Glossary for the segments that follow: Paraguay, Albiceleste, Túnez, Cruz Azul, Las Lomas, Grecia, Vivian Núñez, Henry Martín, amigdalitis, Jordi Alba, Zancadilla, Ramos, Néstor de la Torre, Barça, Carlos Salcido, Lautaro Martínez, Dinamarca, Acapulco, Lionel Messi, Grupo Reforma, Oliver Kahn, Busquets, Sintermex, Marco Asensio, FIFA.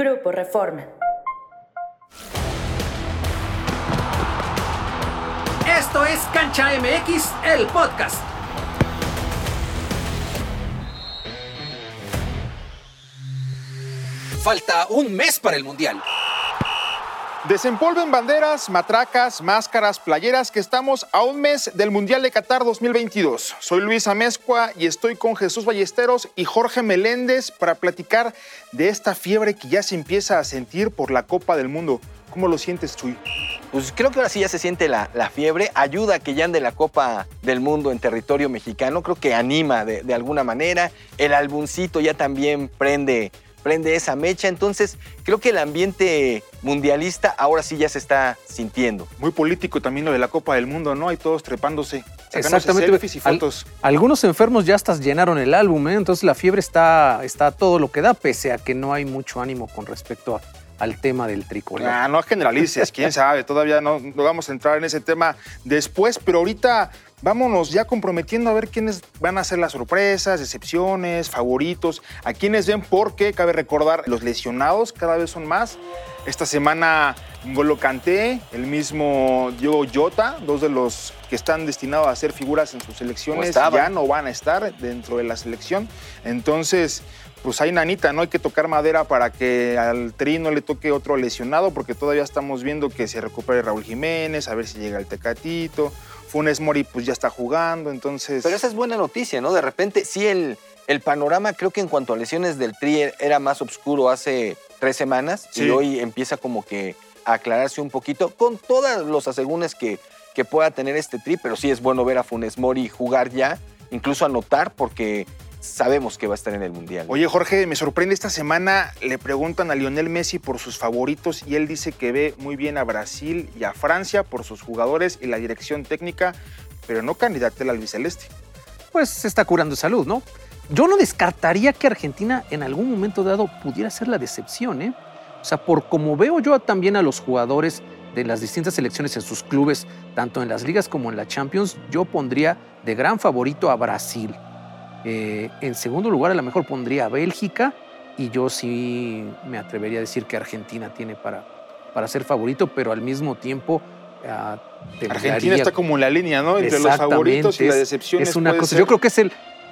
Grupo Reforma. Esto es Cancha MX, el podcast. Falta un mes para el Mundial. Desempolven banderas, matracas, máscaras, playeras, que estamos a un mes del Mundial de Qatar 2022. Soy Luis Amezcua y estoy con Jesús Ballesteros y Jorge Meléndez para platicar de esta fiebre que ya se empieza a sentir por la Copa del Mundo. ¿Cómo lo sientes, Chuy? Pues creo que ahora sí ya se siente la fiebre. Ayuda a que ya ande la Copa del Mundo en territorio mexicano. Creo que anima de alguna manera. El albuncito ya también prende esa mecha, entonces creo que el ambiente mundialista ahora sí ya se está sintiendo. Muy político también lo de la Copa del Mundo, ¿no? Hay todos trepándose, sacándose selfies y fotos. Algunos enfermos ya hasta llenaron el álbum, ¿eh? Entonces la fiebre está todo lo que da, pese a que no hay mucho ánimo con respecto al tema del tricolor. No generalices, quién sabe, todavía no vamos a entrar en ese tema después, pero ahorita vámonos ya comprometiendo a ver quiénes van a ser las sorpresas, decepciones, favoritos, a quiénes ven, porque cabe recordar, los lesionados cada vez son más. Esta semana N'Golo Kanté, el mismo Diego Jota, dos de los que están destinados a ser figuras en sus selecciones, ya no van a estar dentro de la selección. Entonces, pues hay nanita, no hay que tocar madera para que al Tri no le toque otro lesionado, porque todavía estamos viendo que se recupere Raúl Jiménez, a ver si llega el Tecatito. Funes Mori pues ya está jugando, entonces... Pero esa es buena noticia, ¿no? De repente sí el panorama, creo que en cuanto a lesiones del Tri era más oscuro hace 3 semanas, sí. Y hoy empieza como que a aclararse un poquito con todos los asegúnes que pueda tener este Tri, pero sí es bueno ver a Funes Mori jugar ya, incluso anotar, porque sabemos que va a estar en el Mundial. Oye, Jorge, me sorprende, esta semana le preguntan a Lionel Messi por sus favoritos y él dice que ve muy bien a Brasil y a Francia por sus jugadores y la dirección técnica, pero no candidata al albiceleste. Pues se está curando salud, ¿no? Yo no descartaría que Argentina en algún momento dado pudiera ser la decepción, ¿eh? O sea, por como veo yo también a los jugadores de las distintas selecciones en sus clubes, tanto en las ligas como en la Champions, yo pondría de gran favorito a Brasil. En segundo lugar, a lo mejor pondría a Bélgica, y yo sí me atrevería a decir que Argentina tiene para ser favorito, pero al mismo tiempo... Argentina está como en la línea, ¿no? Entre los favoritos y las decepciones. Es una cosa. Yo creo que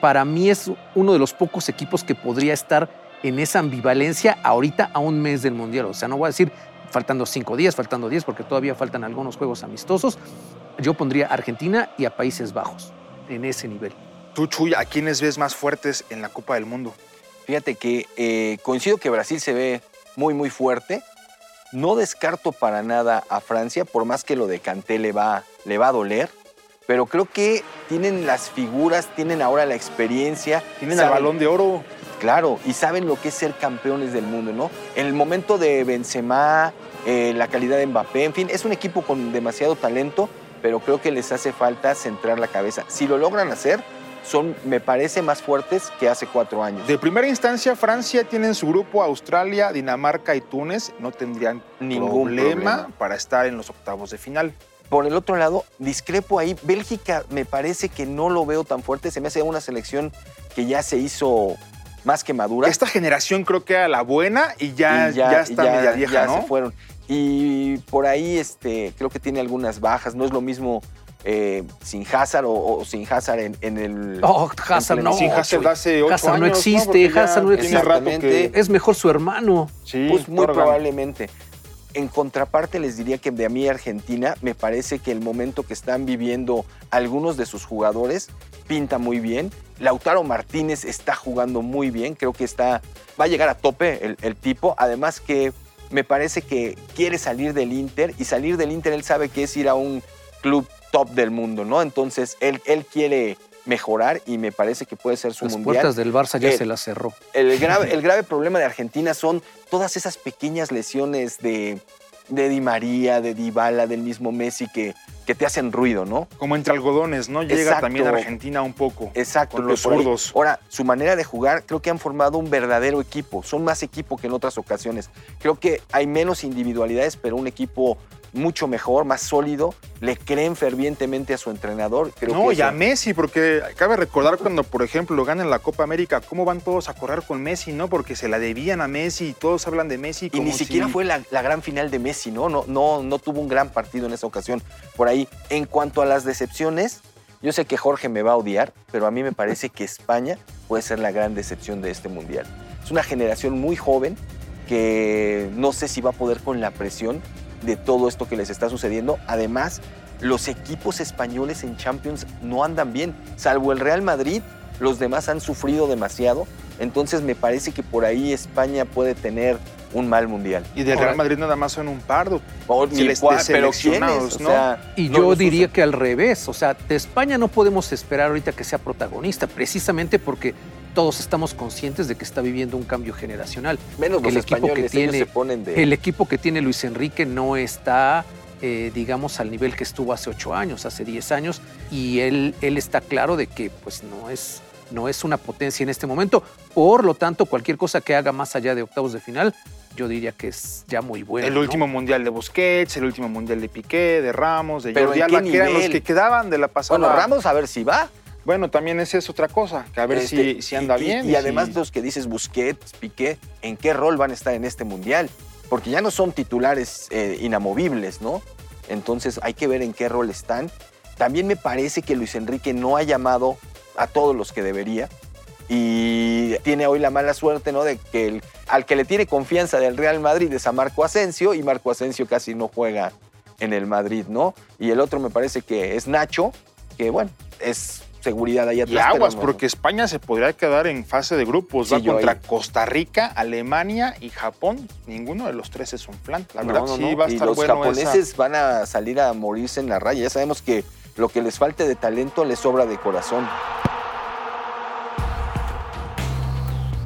para mí es uno de los pocos equipos que podría estar en esa ambivalencia ahorita a un mes del Mundial. O sea, no voy a decir faltando 5 días, faltando 10, porque todavía faltan algunos juegos amistosos. Yo pondría a Argentina y a Países Bajos en ese nivel. Tú, Chuy, ¿a quiénes ves más fuertes en la Copa del Mundo? Fíjate que coincido que Brasil se ve muy, muy fuerte. No descarto para nada a Francia, por más que lo de Kanté le va a doler. Pero creo que tienen las figuras, tienen ahora la experiencia. Tienen el Balón de Oro. Claro, y saben lo que es ser campeones del mundo, ¿no? En el momento de Benzema, la calidad de Mbappé, en fin, es un equipo con demasiado talento, pero creo que les hace falta centrar la cabeza. Si lo logran hacer, son, me parece, más fuertes que hace 4 años. De primera instancia, Francia tiene en su grupo Australia, Dinamarca y Túnez. No tendrían ningún problema para estar en los octavos de final. Por el otro lado, discrepo ahí. Bélgica me parece que no lo veo tan fuerte. Se me hace una selección que ya se hizo más que madura. Esta generación creo que era la buena y ya está media vieja, ya, ¿no? Se fueron. Y por ahí creo que tiene algunas bajas. No es lo mismo... sin Hazard o sin Hazard en el... Oh, Hazard no. Sin Hazard hace 8 Hazard años. Hazard no existe. Exactamente. Es mejor su hermano. Sí, pues muy probablemente. En contraparte, les diría que de mí Argentina, me parece que el momento que están viviendo algunos de sus jugadores pinta muy bien. Lautaro Martínez está jugando muy bien. Creo que va a llegar a tope el tipo. Además que me parece que quiere salir del Inter. Y salir del Inter, él sabe que es ir a un club top del mundo, ¿no? Entonces, él quiere mejorar y me parece que puede ser su mundial. Las puertas del Barça ya se las cerró. El grave problema de Argentina son todas esas pequeñas lesiones de Di María, de Dybala, del mismo Messi, que que te hacen ruido, ¿no? Como entre algodones, ¿no? Llega exacto, también a Argentina un poco. Exacto. Con los zurdos. Ahora, su manera de jugar, creo que han formado un verdadero equipo. Son más equipo que en otras ocasiones. Creo que hay menos individualidades, pero un equipo mucho mejor, más sólido. Le creen fervientemente a su entrenador. Creo no, que y eso... a Messi, porque cabe recordar cuando, por ejemplo, ganan la Copa América, cómo van todos a correr con Messi, ¿no? Porque se la debían a Messi y todos hablan de Messi. Como y ni siquiera fue la gran final de Messi, ¿no? No tuvo un gran partido en esa ocasión. Por ahí, en cuanto a las decepciones, yo sé que Jorge me va a odiar, pero a mí me parece que España puede ser la gran decepción de este Mundial. Es una generación muy joven que no sé si va a poder con la presión de todo esto que les está sucediendo. Además, los equipos españoles en Champions no andan bien. Salvo el Real Madrid, los demás han sufrido demasiado. Entonces, me parece que por ahí España puede tener un mal Mundial. Y del Real Madrid nada más son un pardo. Pero seleccionados, ¿no? O sea, y yo diría que al revés. O sea, de España no podemos esperar ahorita que sea protagonista, precisamente porque todos estamos conscientes de que está viviendo un cambio generacional. Menos los españoles, ellos se ponen de... El equipo que tiene Luis Enrique no está, digamos, al nivel que estuvo hace 8 años, hace 10 años, y él está claro de que pues no es una potencia en este momento. Por lo tanto, cualquier cosa que haga más allá de octavos de final, yo diría que es ya muy bueno. El último Mundial de Busquets, el último Mundial de Piqué, de Ramos, de Jordi Alba, que eran los que quedaban de la pasada. Bueno, Ramos, a ver si va. Bueno, también esa es otra cosa, que a ver si anda bien. Y además los que dices Busquets, Piqué, ¿en qué rol van a estar en este Mundial? Porque ya no son titulares inamovibles, ¿no? Entonces hay que ver en qué rol están. También me parece que Luis Enrique no ha llamado a todos los que debería y tiene hoy la mala suerte, ¿no?, de que al que le tiene confianza del Real Madrid es a Marco Asensio, y Marco Asensio casi no juega en el Madrid, ¿no? Y el otro me parece que es Nacho, que bueno, es... seguridad ahí atrás. Y aguas, pero no, porque España se podría quedar en fase de grupos. Va contra Costa Rica, Alemania y Japón. Ninguno de los tres es un flan. La verdad sí va a estar bueno. Los japoneses van a salir a morirse en la raya. Ya sabemos que lo que les falte de talento les sobra de corazón.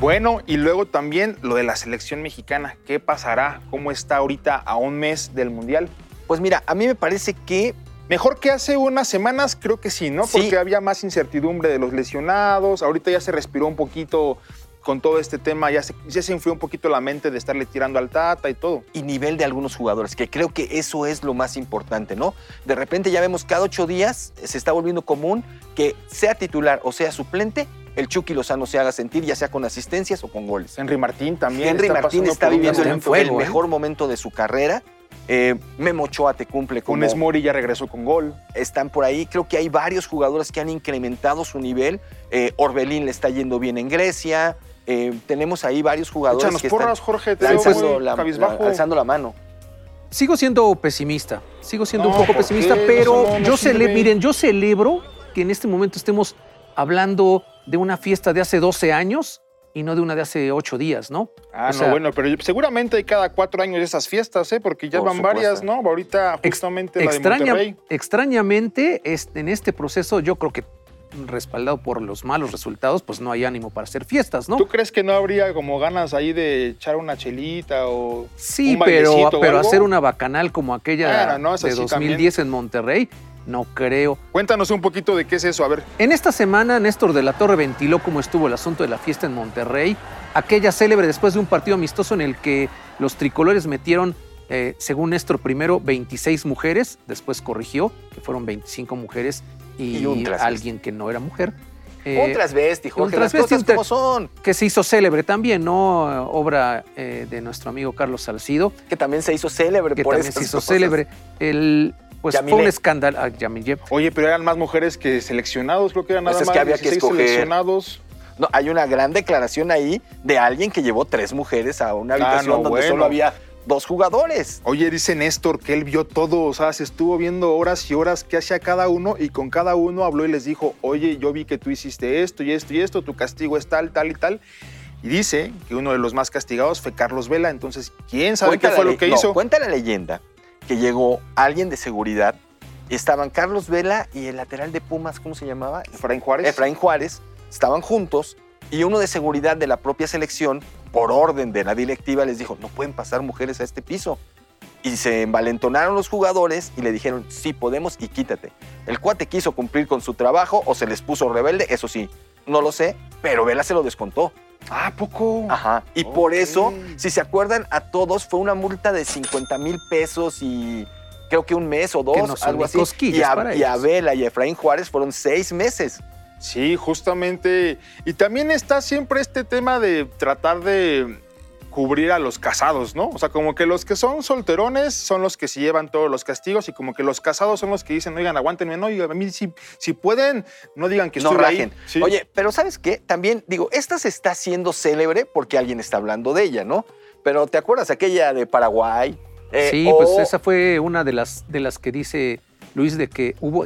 Bueno, y luego también lo de la selección mexicana. ¿Qué pasará? ¿Cómo está ahorita a un mes del Mundial? Pues mira, a mí me parece que mejor que hace unas semanas, creo que sí, ¿no? Sí. Porque había más incertidumbre de los lesionados. Ahorita ya se respiró un poquito con todo este tema. Ya se enfrió un poquito la mente de estarle tirando al Tata y todo. Y nivel de algunos jugadores, que creo que eso es lo más importante, ¿no? De repente ya vemos cada 8 días, se está volviendo común que sea titular o sea suplente, el Chucky Lozano se haga sentir, ya sea con asistencias o con goles. Henry Martín también. Henry Martín está viviendo el mejor momento de su carrera. Memo Ochoa te cumple con... Funes Mori ya regresó con gol. Están por ahí. Creo que hay varios jugadores que han incrementado su nivel. Orbelín le está yendo bien en Grecia. Tenemos ahí varios jugadores que están... Porras, Jorge, alzando la mano. Sigo siendo pesimista. Yo celebro que en este momento estemos hablando de una fiesta de hace 12 años y no de una de hace 8 días, ¿no? Pero seguramente hay cada 4 años de esas fiestas, ¿eh? Porque ya varias, ¿no? Ahorita justamente la de Monterrey. Extrañamente, en este proceso, yo creo que respaldado por los malos resultados, pues no hay ánimo para hacer fiestas, ¿no? ¿Tú crees que no habría como ganas ahí de echar una chelita o sí, un bailecito pero algo? Hacer una bacanal como aquella de 2010 también. En Monterrey, no creo. Cuéntanos un poquito de qué es eso, a ver. En esta semana, Néstor de la Torre ventiló cómo estuvo el asunto de la fiesta en Monterrey, aquella célebre después de un partido amistoso en el que los tricolores metieron, según Néstor, primero 26 mujeres, después corrigió que fueron 25 mujeres y alguien que no era mujer. Un transvesti, Jorge, las cosas como son. Que se hizo célebre también, ¿no? Obra de nuestro amigo Carlos Salcido. Que también se hizo célebre por eso. Pues Yamilé. Fue un escándalo. Oye, pero eran más mujeres que seleccionados, creo que eran nada más que había 16 que escoger. Seleccionados. No, hay una gran declaración ahí de alguien que llevó 3 mujeres a una habitación donde solo había 2 jugadores. Oye, dice Néstor que él vio todo, o sea, se estuvo viendo horas y horas qué hacía cada uno y con cada uno habló y les dijo, oye, yo vi que tú hiciste esto y esto y esto, tu castigo es tal, tal y tal. Y dice que uno de los más castigados fue Carlos Vela, entonces, ¿quién sabe qué fue lo que hizo? Cuenta la leyenda que llegó alguien de seguridad, estaban Carlos Vela y el lateral de Pumas, ¿cómo se llamaba? Efraín Juárez, estaban juntos y uno de seguridad de la propia selección, por orden de la directiva, les dijo, no pueden pasar mujeres a este piso. Y se envalentonaron los jugadores y le dijeron, sí podemos y quítate. El cuate quiso cumplir con su trabajo o se les puso rebelde, eso sí, no lo sé, pero Vela se lo descontó. Ah, poco. Ajá. Y okay. Por eso, si se acuerdan, a todos fue una multa de 50,000 pesos y creo que un mes o dos, que no son algo así. Y a Vela y a Efraín Juárez fueron 6 meses. Sí, justamente. Y también está siempre este tema de tratar de cubrir a los casados, ¿no? O sea, como que los que son solterones son los que se llevan todos los castigos y como que los casados son los que dicen, oigan, aguántenme, no, y a mí si pueden, no digan que no estoy rajen. Ahí. ¿Sí? Oye, pero ¿sabes qué? También, digo, esta se está haciendo célebre porque alguien está hablando de ella, ¿no? Pero ¿te acuerdas aquella de Paraguay? Sí, pues esa fue una de las que dice Luis, de que hubo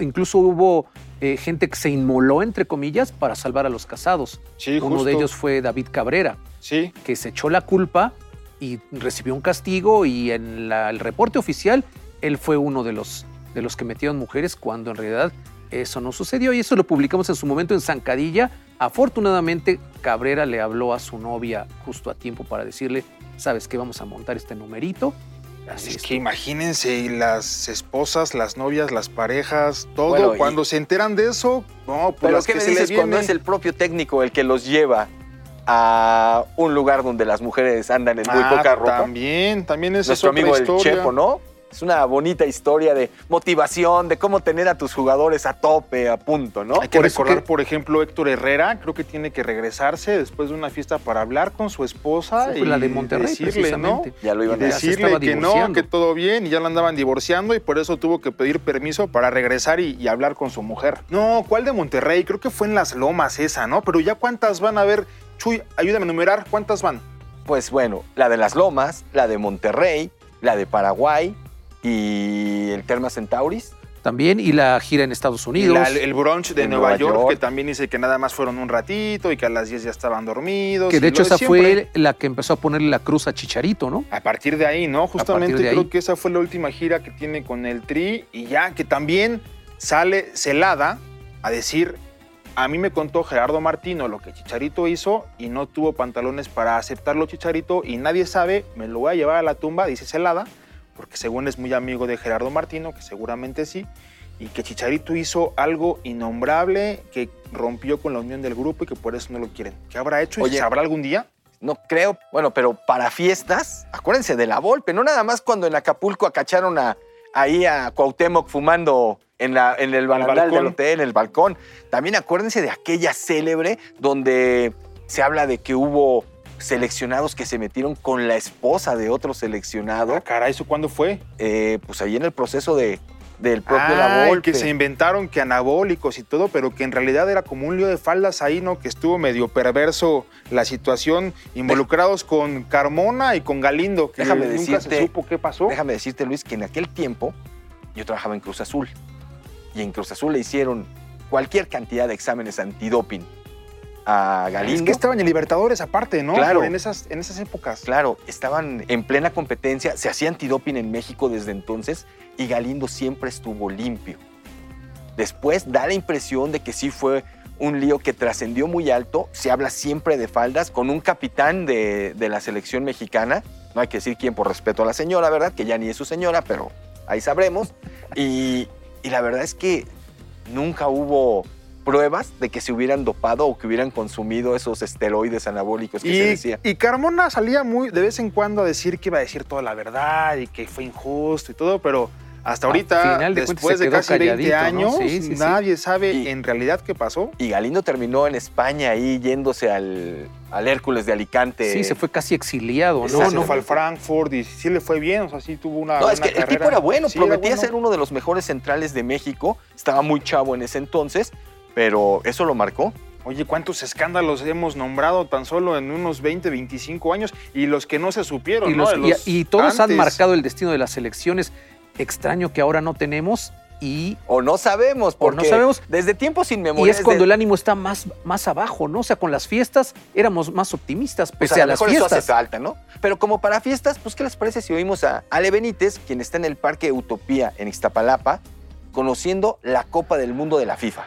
gente que se inmoló, entre comillas, para salvar a los casados. Sí, uno justo. De ellos fue David Cabrera, sí, que se echó la culpa y recibió un castigo, y en el reporte oficial él fue uno de los que metieron mujeres, cuando en realidad eso no sucedió, y eso lo publicamos en su momento en Zancadilla. Afortunadamente, Cabrera le habló a su novia justo a tiempo para decirle, ¿sabes qué? Vamos a montar este numerito. Así es que imagínense, las esposas, las novias, las parejas, todo, bueno, cuando se enteran de eso, no, pues las que se les viene. Pero ¿qué me dices cuando es el propio técnico el que los lleva a un lugar donde las mujeres andan en muy poca ropa? También es nuestro amigo el Chepo, ¿no? Es una bonita historia de motivación, de cómo tener a tus jugadores a tope, a punto, ¿no? Hay que recordar, por ejemplo, Héctor Herrera, creo que tiene que regresarse después de una fiesta para hablar con su esposa. Sí, y la de Monterrey, decirle, ¿no? Ya lo iban a decirle que no, que todo bien, y ya la andaban divorciando, y por eso tuvo que pedir permiso para regresar y hablar con su mujer. No, ¿cuál de Monterrey? Creo que fue en Las Lomas esa, ¿no? Pero ya cuántas van, a ver, Chuy, ayúdame a enumerar, ¿cuántas van? Pues bueno, la de Las Lomas, la de Monterrey, la de Paraguay, y el Therma Centauris. También, y la gira en Estados Unidos. El brunch de Nueva York, que también dice que nada más fueron un ratito y que a las 10 ya estaban dormidos. Que de hecho esa fue la que empezó a ponerle la cruz a Chicharito, ¿no? A partir de ahí, ¿no? Justamente creo que esa fue la última gira que tiene con el Tri, y ya que también sale celada a decir, a mí me contó Gerardo Martino lo que Chicharito hizo y no tuvo pantalones para aceptarlo Chicharito, y nadie sabe, me lo voy a llevar a la tumba, dice celada, porque según es muy amigo de Gerardo Martino, que seguramente sí, y que Chicharito hizo algo innombrable, que rompió con la unión del grupo y que por eso no lo quieren. ¿Qué habrá hecho? Oye, ¿y sabrá algún día? No creo. Bueno, pero para fiestas, acuérdense de la Volpe, no nada más cuando en Acapulco acacharon ahí a Cuauhtémoc fumando en el barandal del hotel, en el balcón. También acuérdense de aquella célebre donde se habla de que hubo seleccionados que se metieron con la esposa de otro seleccionado. Ah, caray, ¿eso cuándo fue? Pues ahí en el proceso del propio La Volpe. Que se inventaron que anabólicos y todo, pero que en realidad era como un lío de faldas ahí, ¿no? Que estuvo medio perverso la situación, involucrados con Carmona y con Galindo, que nunca se supo qué pasó. Déjame decirte, Luis, que en aquel tiempo yo trabajaba en Cruz Azul, y en Cruz Azul le hicieron cualquier cantidad de exámenes antidoping a Galindo. Es que estaban en Libertadores aparte, ¿no? Claro. Pero en esas épocas. Claro, estaban en plena competencia, se hacía antidoping en México desde entonces y Galindo siempre estuvo limpio. Después da la impresión de que sí fue un lío que trascendió muy alto, se habla siempre de faldas con un capitán de la selección mexicana, no hay que decir quién por respeto a la señora, ¿verdad? Que ya ni es su señora, pero ahí sabremos. Y la verdad es que nunca hubo pruebas de que se hubieran dopado o que hubieran consumido esos esteroides anabólicos que se decía. Y Carmona salía muy de vez en cuando a decir que iba a decir toda la verdad y que fue injusto y todo, pero hasta ahorita, después de casi 20 años, ¿no? Sí, nadie sabe en realidad qué pasó. Y Galindo terminó en España ahí yéndose al Hércules de Alicante. Sí, se fue casi exiliado, ¿no? No fue al Frankfurt y sí le fue bien, o sea, sí tuvo una buena carrera. El tipo era bueno, sí, prometía ser uno de los mejores centrales de México, estaba muy chavo en ese entonces, pero eso lo marcó. Oye, ¿cuántos escándalos hemos nombrado tan solo en unos 20, 25 años? Y los que no se supieron, ¿no? Y todos han marcado el destino de las selecciones. Extraño que ahora no tenemos y... O no sabemos, porque no sabemos. Desde tiempos inmemoriales... Y es cuando el ánimo está más abajo, ¿no? O sea, con las fiestas éramos más optimistas, pese a las fiestas. Eso hace falta, ¿no? Pero como para fiestas, pues, ¿qué les parece si oímos a Ale Benítez, quien está en el Parque Utopía, en Iztapalapa, conociendo la Copa del Mundo de la FIFA?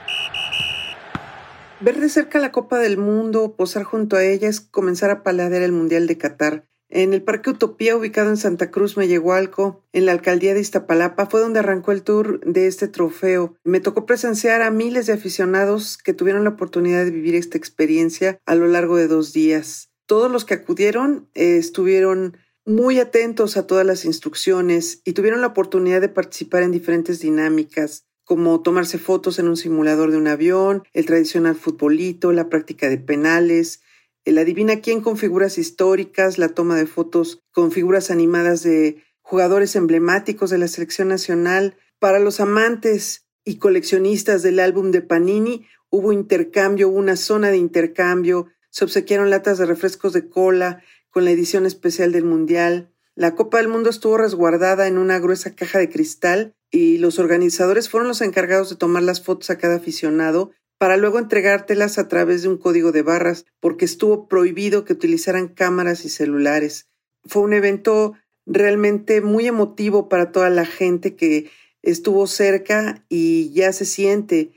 Ver de cerca la Copa del Mundo, posar junto a ella, es comenzar a paladear el Mundial de Qatar. En el Parque Utopía, ubicado en Santa Cruz, Mellehualco, en la alcaldía de Iztapalapa, fue donde arrancó el tour de este trofeo. Me tocó presenciar a miles de aficionados que tuvieron la oportunidad de vivir esta experiencia a lo largo de 2 días. Todos los que acudieron estuvieron muy atentos a todas las instrucciones y tuvieron la oportunidad de participar en diferentes dinámicas, como tomarse fotos en un simulador de un avión, el tradicional futbolito, la práctica de penales, el adivina quién con figuras históricas, la toma de fotos con figuras animadas de jugadores emblemáticos de la selección nacional. Para los amantes y coleccionistas del álbum de Panini, hubo intercambio, una zona de intercambio, se obsequiaron latas de refrescos de cola con la edición especial del Mundial. La Copa del Mundo estuvo resguardada en una gruesa caja de cristal y los organizadores fueron los encargados de tomar las fotos a cada aficionado para luego entregártelas a través de un código de barras, porque estuvo prohibido que utilizaran cámaras y celulares. Fue un evento realmente muy emotivo para toda la gente que estuvo cerca y ya se siente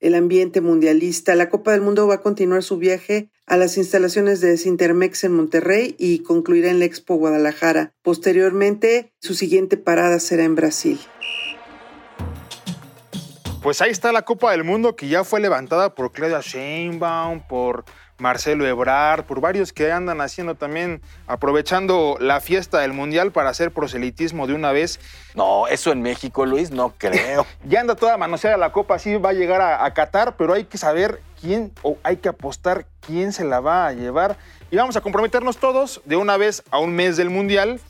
el ambiente mundialista. La Copa del Mundo va a continuar su viaje a las instalaciones de Sintermex en Monterrey y concluirá en la Expo Guadalajara. Posteriormente, su siguiente parada será en Brasil. Pues ahí está la Copa del Mundo, que ya fue levantada por Claudia Sheinbaum, por Marcelo Ebrard, por varios que andan haciendo también, aprovechando la fiesta del Mundial para hacer proselitismo de una vez. No, eso en México, Luis, no creo. Ya anda toda manoseada la Copa, sí va a llegar a Qatar, pero hay que saber quién, o hay que apostar quién se la va a llevar. Y vamos a comprometernos todos de una vez a un mes del Mundial.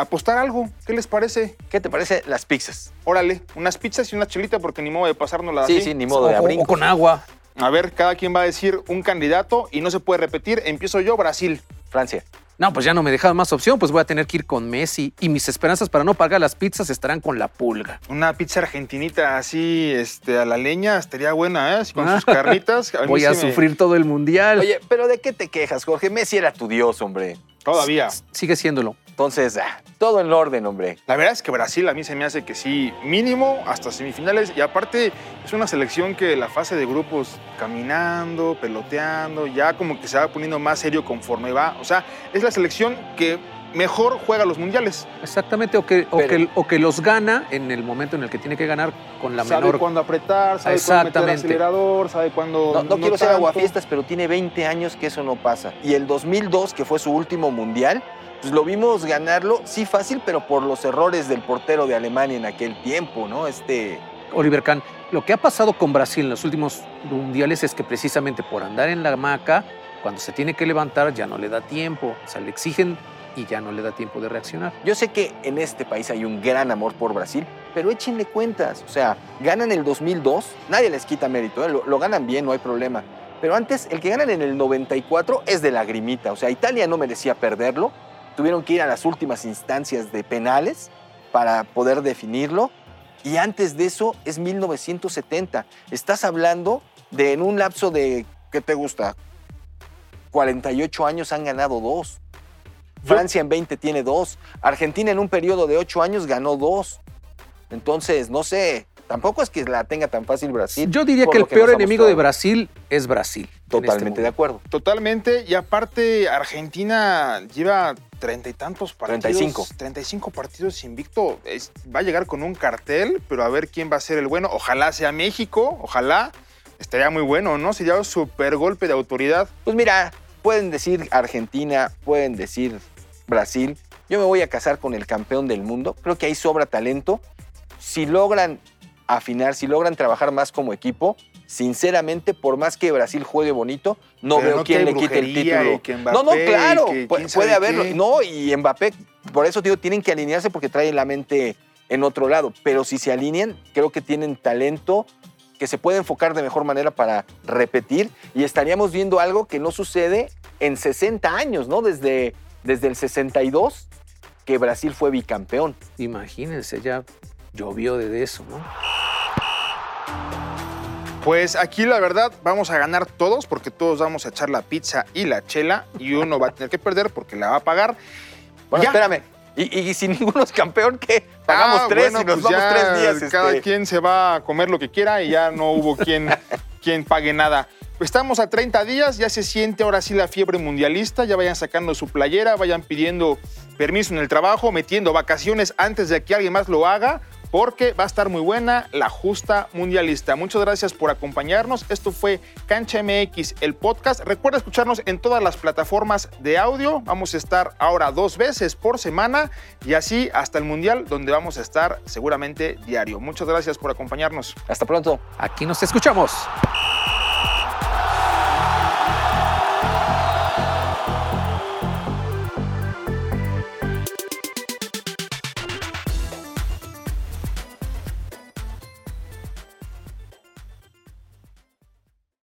Apostar algo, ¿qué les parece? ¿Qué te parece las pizzas? Órale, unas pizzas y una chelita, porque ni modo de pasárnosla así. Sí, ni modo de abrir. O con agua. A ver, cada quien va a decir un candidato y no se puede repetir. Empiezo yo, Brasil. Francia. No, pues ya no me dejaba más opción, pues voy a tener que ir con Messi. Y mis esperanzas para no pagar las pizzas estarán con la pulga. Una pizza argentinita así, a la leña, estaría buena, ¿eh? Con sus carnitas. Voy a sufrir todo el Mundial. Oye, ¿pero de qué te quejas, Jorge? Messi era tu dios, hombre. Todavía. Sigue siéndolo. Entonces, todo en orden, hombre. La verdad es que Brasil a mí se me hace que sí, mínimo hasta semifinales. Y aparte, es una selección que la fase de grupos caminando, peloteando, ya como que se va poniendo más serio conforme va. O sea, es la selección que mejor juega los mundiales. Exactamente, o que los gana en el momento en el que tiene que ganar con la menor. Sabe cuándo apretar, sabe cuándo meter el acelerador, sabe cuándo... No quiero ser aguafiestas, pero tiene 20 años que eso no pasa. Y el 2002, que fue su último mundial... Pues lo vimos ganarlo, sí fácil, pero por los errores del portero de Alemania en aquel tiempo, ¿no? Oliver Kahn, lo que ha pasado con Brasil en los últimos mundiales es que precisamente por andar en la hamaca, cuando se tiene que levantar ya no le da tiempo, o sea, le exigen y ya no le da tiempo de reaccionar. Yo sé que en este país hay un gran amor por Brasil, pero échenle cuentas, o sea, ganan el 2002, nadie les quita mérito, ¿eh? Lo ganan bien, no hay problema. Pero antes, el que ganan en el 94 es de lagrimita, o sea, Italia no merecía perderlo. Tuvieron que ir a las últimas instancias de penales para poder definirlo. Y antes de eso es 1970. Estás hablando de en un lapso de, ¿qué te gusta? 48 años han ganado 2. Francia en 20 tiene 2. Argentina en un periodo de 8 años ganó 2. Entonces, no sé, tampoco es que la tenga tan fácil Brasil. Yo diría que el peor enemigo de Brasil es Brasil. Totalmente de acuerdo. Totalmente. Y aparte, Argentina lleva 30 y tantos partidos. 35. 35 partidos invicto. Va a llegar con un cartel, pero a ver quién va a ser el bueno. Ojalá sea México, ojalá. Estaría muy bueno, ¿no? Sería un super golpe de autoridad. Pues mira, pueden decir Argentina, pueden decir Brasil. Yo me voy a casar con el campeón del mundo. Creo que ahí sobra talento. Si logran afinar, si logran trabajar más como equipo... Sinceramente, por más que Brasil juegue bonito, no pero veo no quién le quite el título. Que Mbappé, no, claro, puede haberlo. Qué. No, y Mbappé, por eso digo, tienen que alinearse porque traen la mente en otro lado. Pero si se alinean, creo que tienen talento que se puede enfocar de mejor manera para repetir y estaríamos viendo algo que no sucede en 60 años, ¿no? Desde el 62 que Brasil fue bicampeón. Imagínense, ya llovió de eso, ¿no? Pues aquí la verdad vamos a ganar todos porque todos vamos a echar la pizza y la chela y uno va a tener que perder porque la va a pagar. Bueno, ya. Espérame. ¿Y si ninguno es campeón, qué? Pagamos 3 bueno, y nos pues vamos 3 días. Cada quien se va a comer lo que quiera y ya no hubo quien pague nada. Estamos a 30 días, ya se siente ahora sí la fiebre mundialista, ya vayan sacando su playera, vayan pidiendo permiso en el trabajo, metiendo vacaciones antes de que alguien más lo haga, porque va a estar muy buena la justa mundialista. Muchas gracias por acompañarnos. Esto fue Cancha MX, el podcast. Recuerda escucharnos en todas las plataformas de audio. Vamos a estar ahora 2 veces por semana y así hasta el Mundial, donde vamos a estar seguramente diario. Muchas gracias por acompañarnos. Hasta pronto. Aquí nos escuchamos.